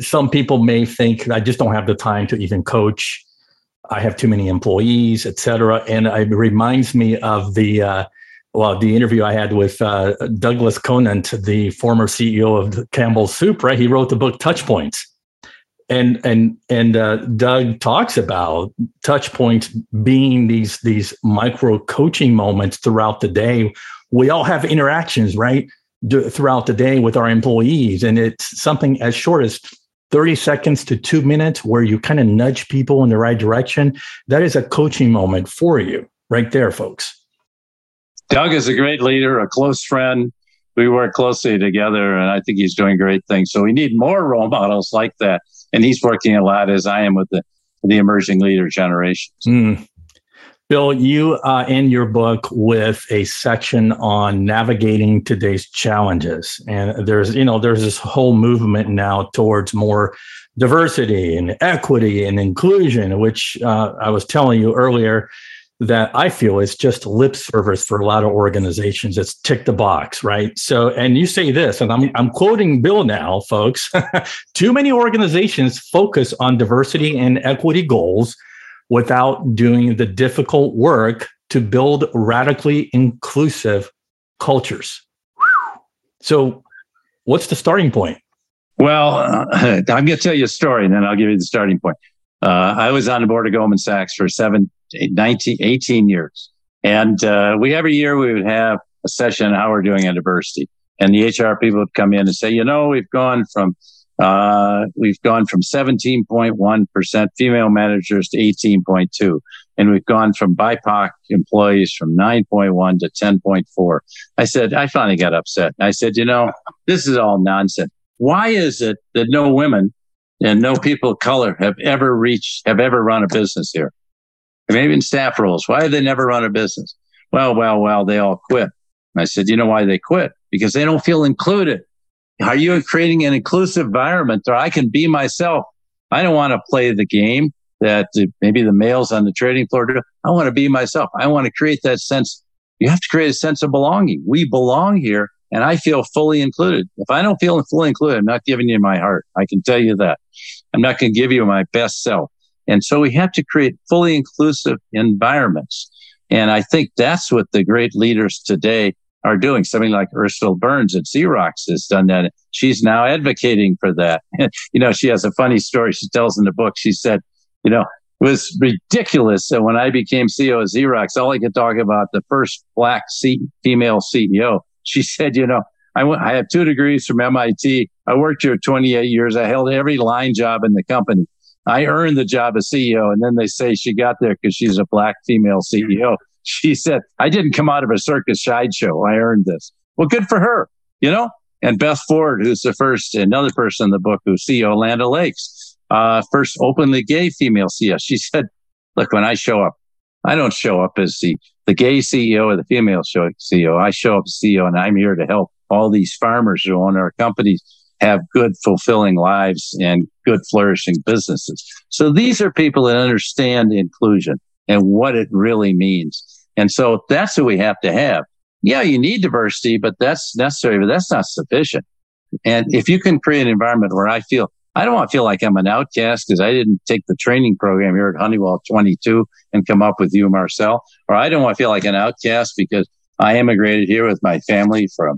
some people may think I just don't have the time to even coach. I have too many employees, et cetera. And it reminds me of the interview I had with Douglas Conant, the former CEO of Campbell's Soup, right? He wrote the book Touch Points. And Doug talks about touch points being these micro coaching moments throughout the day. We all have interactions, right, throughout the day with our employees. And it's something as short as 30 seconds to 2 minutes where you kind of nudge people in the right direction. That is a coaching moment for you right there, folks. Doug is a great leader, a close friend. We work closely together, and I think he's doing great things. So we need more role models like that. And he's working a lot, as I am, with the emerging leader generations. Mm. Bill, you end your book with a section on navigating today's challenges. And there's this whole movement now towards more diversity and equity and inclusion, which I was telling you earlier that I feel is just lip service for a lot of organizations. It's tick the box, right? So, and you say this, and I'm quoting Bill now, folks. Too many organizations focus on diversity and equity goals without doing the difficult work to build radically inclusive cultures. So what's the starting point? Well, I'm going to tell you a story, and then I'll give you the starting point. I was on the board of Goldman Sachs for 18 years. And every year we would have a session on how we're doing on diversity. And the HR people would come in and say, you know, we've gone from 17.1% female managers to 18.2%. And we've gone from BIPOC employees from 9.1% to 10.4%. I finally got upset. I said, you know, this is all nonsense. Why is it that no women and no people of color have ever run a business here? Maybe in staff roles. Why do they never run a business? Well, they all quit. And I said, you know why they quit? Because they don't feel included. Are you creating an inclusive environment where I can be myself? I don't want to play the game that maybe the males on the trading floor do. I want to be myself. I want to create that sense. You have to create a sense of belonging. We belong here, and I feel fully included. If I don't feel fully included, I'm not giving you my heart. I can tell you that. I'm not going to give you my best self. And so we have to create fully inclusive environments. And I think that's what the great leaders today are doing. Something like Ursula Burns at Xerox has done that. She's now advocating for that. You know, she has a funny story she tells in the book. She said, you know, it was ridiculous that when I became CEO of Xerox, all I could talk about the first black female CEO. She said, you know, I have 2 degrees from MIT. I worked here 28 years. I held every line job in the company. I earned the job as CEO, and then they say she got there because she's a black female CEO. She said, I didn't come out of a circus sideshow. I earned this. Well, good for her, you know? And Beth Ford, who's another person in the book who's CEO of Land O'Lakes, first openly gay female CEO. She said, look, when I show up, I don't show up as the gay CEO or the female CEO. I show up as CEO, and I'm here to help all these farmers who own our companies have good, fulfilling lives and good, flourishing businesses. So these are people that understand inclusion and what it really means. And so that's who we have to have. Yeah, you need diversity, but that's necessary, but that's not sufficient. And if you can create an environment where I don't want to feel like I'm an outcast because I didn't take the training program here at Honeywell 22 and come up with you, Marcel, or I don't want to feel like an outcast because I immigrated here with my family from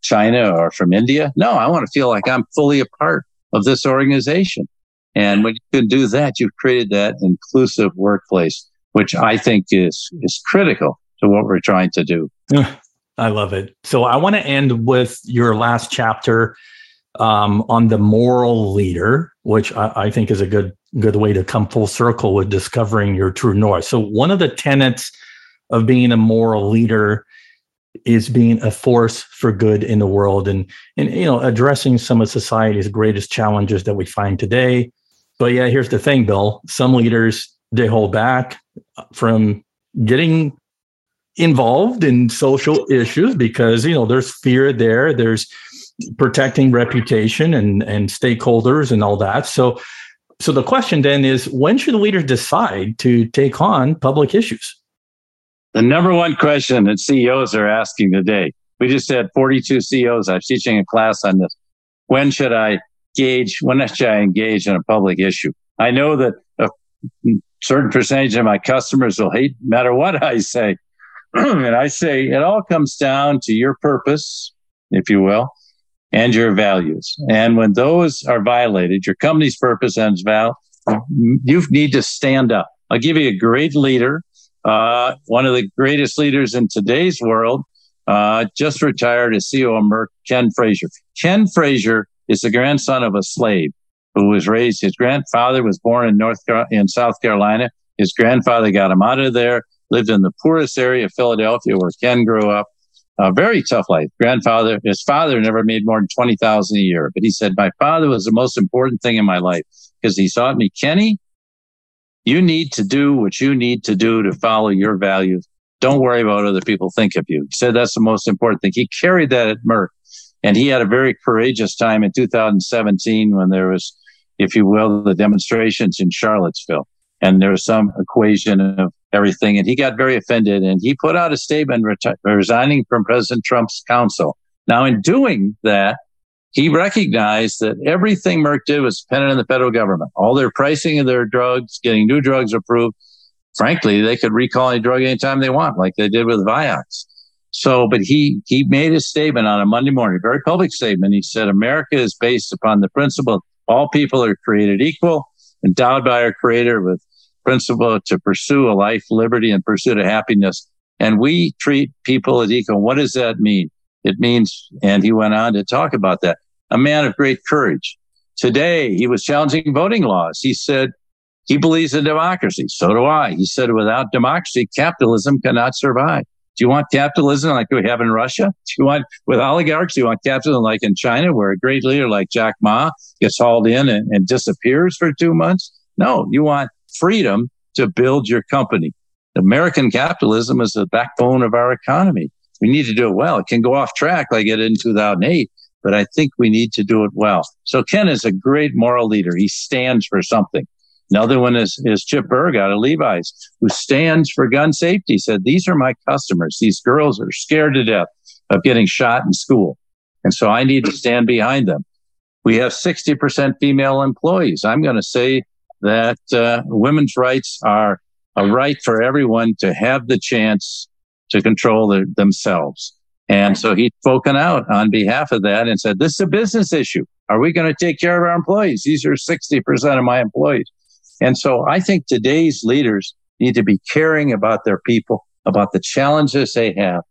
China or from India. No, I want to feel like I'm fully a part of this organization. And when you can do that, you've created that inclusive workplace, which I think is critical to what we're trying to do. I love it. So I want to end with your last chapter on the moral leader, which I think is a good way to come full circle with discovering your true north. So one of the tenets of being a moral leader is being a force for good in the world and you know, addressing some of society's greatest challenges that we find today. But yeah, here's the thing, Bill. Some leaders, they hold back from getting involved in social issues because, you know, there's fear there. There's protecting reputation and stakeholders and all that. So the question then is, when should leaders decide to take on public issues? The number one question that CEOs are asking today. We just had 42 CEOs. I'm teaching a class on this. When should I engage in a public issue? I know that a certain percentage of my customers will hate no matter what I say. And I say it all comes down to your purpose, if you will, and your values. And when those are violated, your company's purpose and its value, you need to stand up. I'll give you a great leader. One of the greatest leaders in today's world, just retired as CEO of Merck, Ken Frazier. Ken Frazier is the grandson of a slave who was raised. His grandfather was born in South Carolina. His grandfather got him out of there, lived in the poorest area of Philadelphia where Ken grew up. A very tough life. His father never made more than $20,000 a year. But he said, my father was the most important thing in my life because he taught me, Kenny, you need to do what you need to do to follow your values. Don't worry about what other people think of you. He said that's the most important thing. He carried that at Merck. And he had a very courageous time in 2017 when there was, if you will, the demonstrations in Charlottesville. And there was some equation of everything. And he got very offended. And he put out a statement resigning from President Trump's council. Now, in doing that, he recognized that everything Merck did was dependent on the federal government. All their pricing of their drugs, getting new drugs approved. Frankly, they could recall any drug anytime they want, like they did with Vioxx. So, but he made a statement on a Monday morning, a very public statement. He said, America is based upon the principle all people are created equal, endowed by our creator with principle to pursue a life, liberty, and pursuit of happiness. And we treat people as equal. What does that mean? It means, and he went on to talk about that, a man of great courage. Today, he was challenging voting laws. He said he believes in democracy. So do I. He said, without democracy, capitalism cannot survive. Do you want capitalism like we have in Russia? Do you want, with oligarchs, do you want capitalism like in China, where a great leader like Jack Ma gets hauled in and disappears for 2 months? No, you want freedom to build your company. American capitalism is the backbone of our economy. We need to do it well. It can go off track like it did in 2008, but I think we need to do it well. So Ken is a great moral leader. He stands for something. Another one is Chip Berg out of Levi's, who stands for gun safety. He said, these are my customers. These girls are scared to death of getting shot in school. And so I need to stand behind them. We have 60% female employees. I'm going to say that women's rights are a right for everyone to have the chance to control themselves. And so he's spoken out on behalf of that and said, this is a business issue. Are we going to take care of our employees? These are 60% of my employees. And so I think today's leaders need to be caring about their people, about the challenges they have,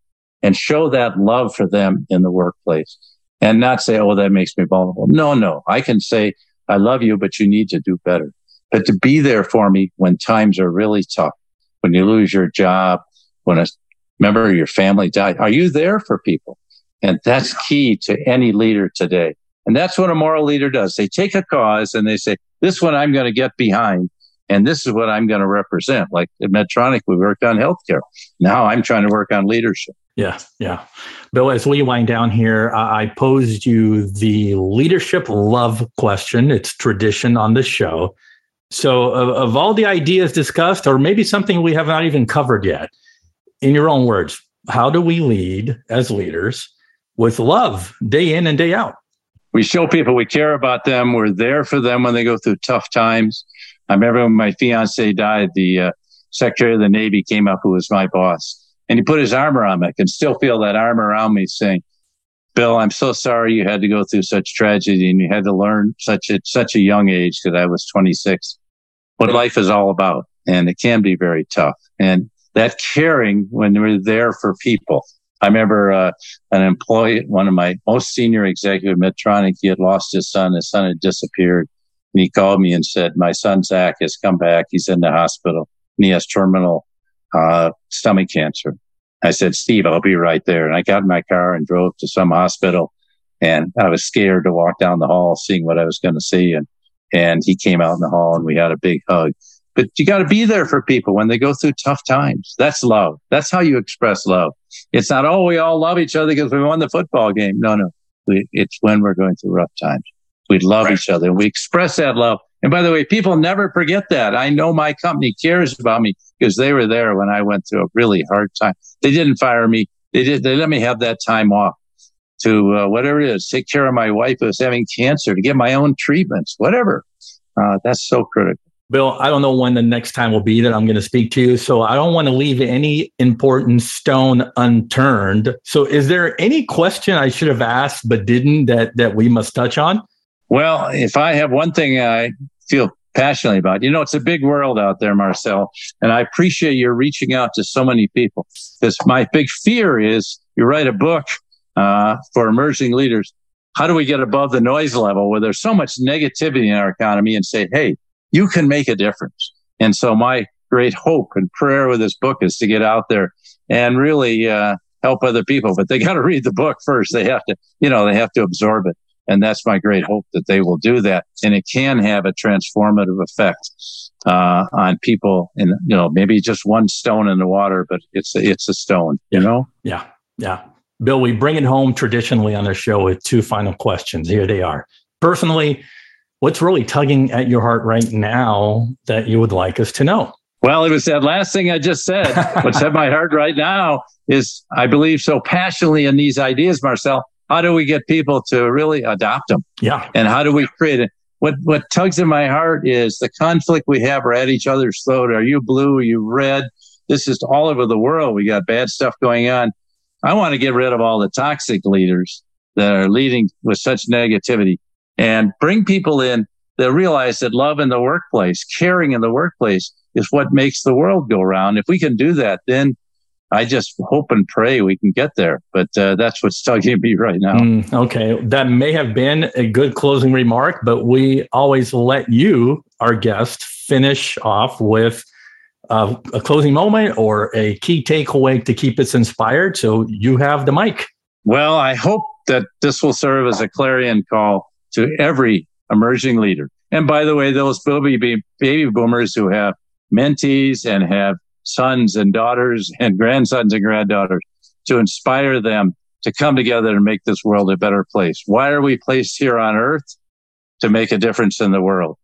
and show that love for them in the workplace and not say, oh, that makes me vulnerable. No, I can say, I love you, but you need to do better. But to be there for me when times are really tough, when you lose your job, when a member of your family died, are you there for people? And that's key to any leader today. And that's what a moral leader does. They take a cause and they say, this one I'm going to get behind, and this is what I'm going to represent. Like at Medtronic, we worked on healthcare. Now I'm trying to work on leadership. Yeah. Bill, as we wind down here, I posed you the leadership love question. It's tradition on this show. So of all the ideas discussed, or maybe something we have not even covered yet, in your own words, how do we lead as leaders with love day in and day out? We show people we care about them. We're there for them when they go through tough times. I remember when my fiance died, the Secretary of the Navy came up, who was my boss, and he put his arm around me. I can still feel that arm around me saying, Bill, I'm so sorry you had to go through such tragedy and you had to learn such a young age, because I was 26, what life is all about. And it can be very tough. And that caring when we're there for people. I remember an employee, one of my most senior executives at Medtronic, he had lost his son. His son had disappeared. And he called me and said, my son, Zach, has come back. He's in the hospital and he has terminal stomach cancer. I said, Steve, I'll be right there. And I got in my car and drove to some hospital, and I was scared to walk down the hall seeing what I was going to see. And he came out in the hall and we had a big hug. But you got to be there for people when they go through tough times. That's love. That's how you express love. It's not, oh, we all love each other because we won the football game. No. It's when we're going through rough times. We love each other and we express that love. And by the way, people never forget that. I know my company cares about me because they were there when I went through a really hard time. They didn't fire me. They let me have that time off to whatever it is, take care of my wife who was having cancer, to get my own treatments, whatever. That's so critical. Bill, I don't know when the next time will be that I'm going to speak to you, so I don't want to leave any important stone unturned. So is there any question I should have asked but didn't that we must touch on? Well, if I have one thing I feel passionately about, it's a big world out there, Marcel, and I appreciate your reaching out to so many people. Because my big fear is you write a book for emerging leaders. How do we get above the noise level where there's so much negativity in our economy and say, hey, you can make a difference. And so my great hope and prayer with this book is to get out there and really help other people. But they got to read the book first. They have to, they have to absorb it. And that's my great hope that they will do that. And it can have a transformative effect on people. And, maybe just one stone in the water, but it's a stone, Yeah. Yeah. Bill, we bring it home traditionally on the show with two final questions. Here they are. Personally, what's really tugging at your heart right now that you would like us to know? Well, it was that last thing I just said. What's at my heart right now is I believe so passionately in these ideas, Marcel. How do we get people to really adopt them? Yeah. And how do we create it? What tugs in my heart is the conflict we have are at each other's throat. Are you blue? Are you red? This is all over the world. We got bad stuff going on. I want to get rid of all the toxic leaders that are leading with such negativity and bring people in that realize that love in the workplace, caring in the workplace is what makes the world go round. If we can do that, then I just hope and pray we can get there. But that's what's tugging at me right now. Okay. That may have been a good closing remark, but we always let you, our guest, finish off with a closing moment or a key takeaway to keep us inspired. So you have the mic. Well, I hope that this will serve as a clarion call to every emerging leader. And by the way, those baby boomers who have mentees and have sons and daughters and grandsons and granddaughters, to inspire them to come together and make this world a better place. Why are we placed here on earth? To make a difference in the world.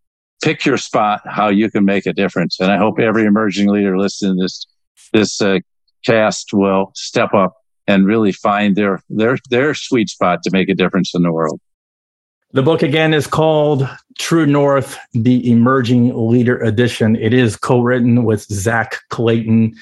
Pick your spot, how you can make a difference. And I hope every emerging leader listening to this cast will step up and really find their sweet spot to make a difference in the world. The book, again, is called True North, the Emerging Leader Edition. It is co-written with Zach Clayton.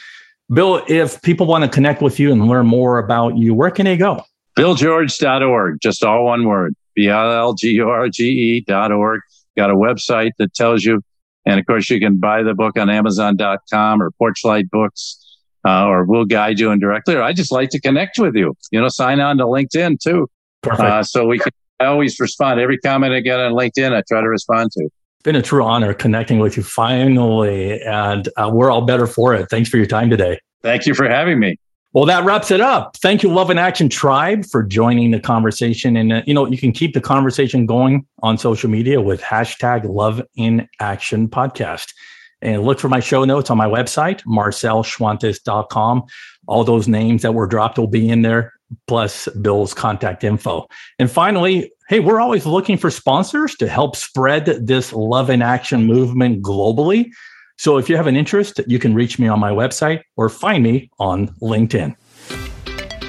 Bill, if people want to connect with you and learn more about you, where can they go? BillGeorge.org, just all one word, BillGeorge.org. Got a website that tells you. And of course, you can buy the book on Amazon.com or Porchlight Books, or we'll guide you indirectly. Or I just like to connect with you. Sign on to LinkedIn too. Perfect. I always respond. Every comment I get on LinkedIn, I try to respond to. It's been a true honor connecting with you finally. And we're all better for it. Thanks for your time today. Thank you for having me. Well, that wraps it up. Thank you, Love and Action Tribe, for joining the conversation. And, you can keep the conversation going on social media with hashtag Love in Action Podcast. And look for my show notes on my website, marcelschwantes.com. All those names that were dropped will be in there, plus Bill's contact info. And finally, hey, we're always looking for sponsors to help spread this Love in Action movement globally. So if you have an interest, you can reach me on my website or find me on LinkedIn.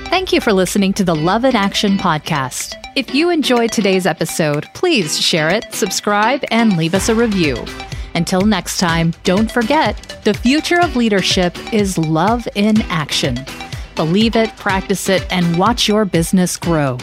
Thank you for listening to the Love in Action podcast. If you enjoyed today's episode, please share it, subscribe, and leave us a review. Until next time, don't forget, the future of leadership is love in action. Believe it, practice it, and watch your business grow.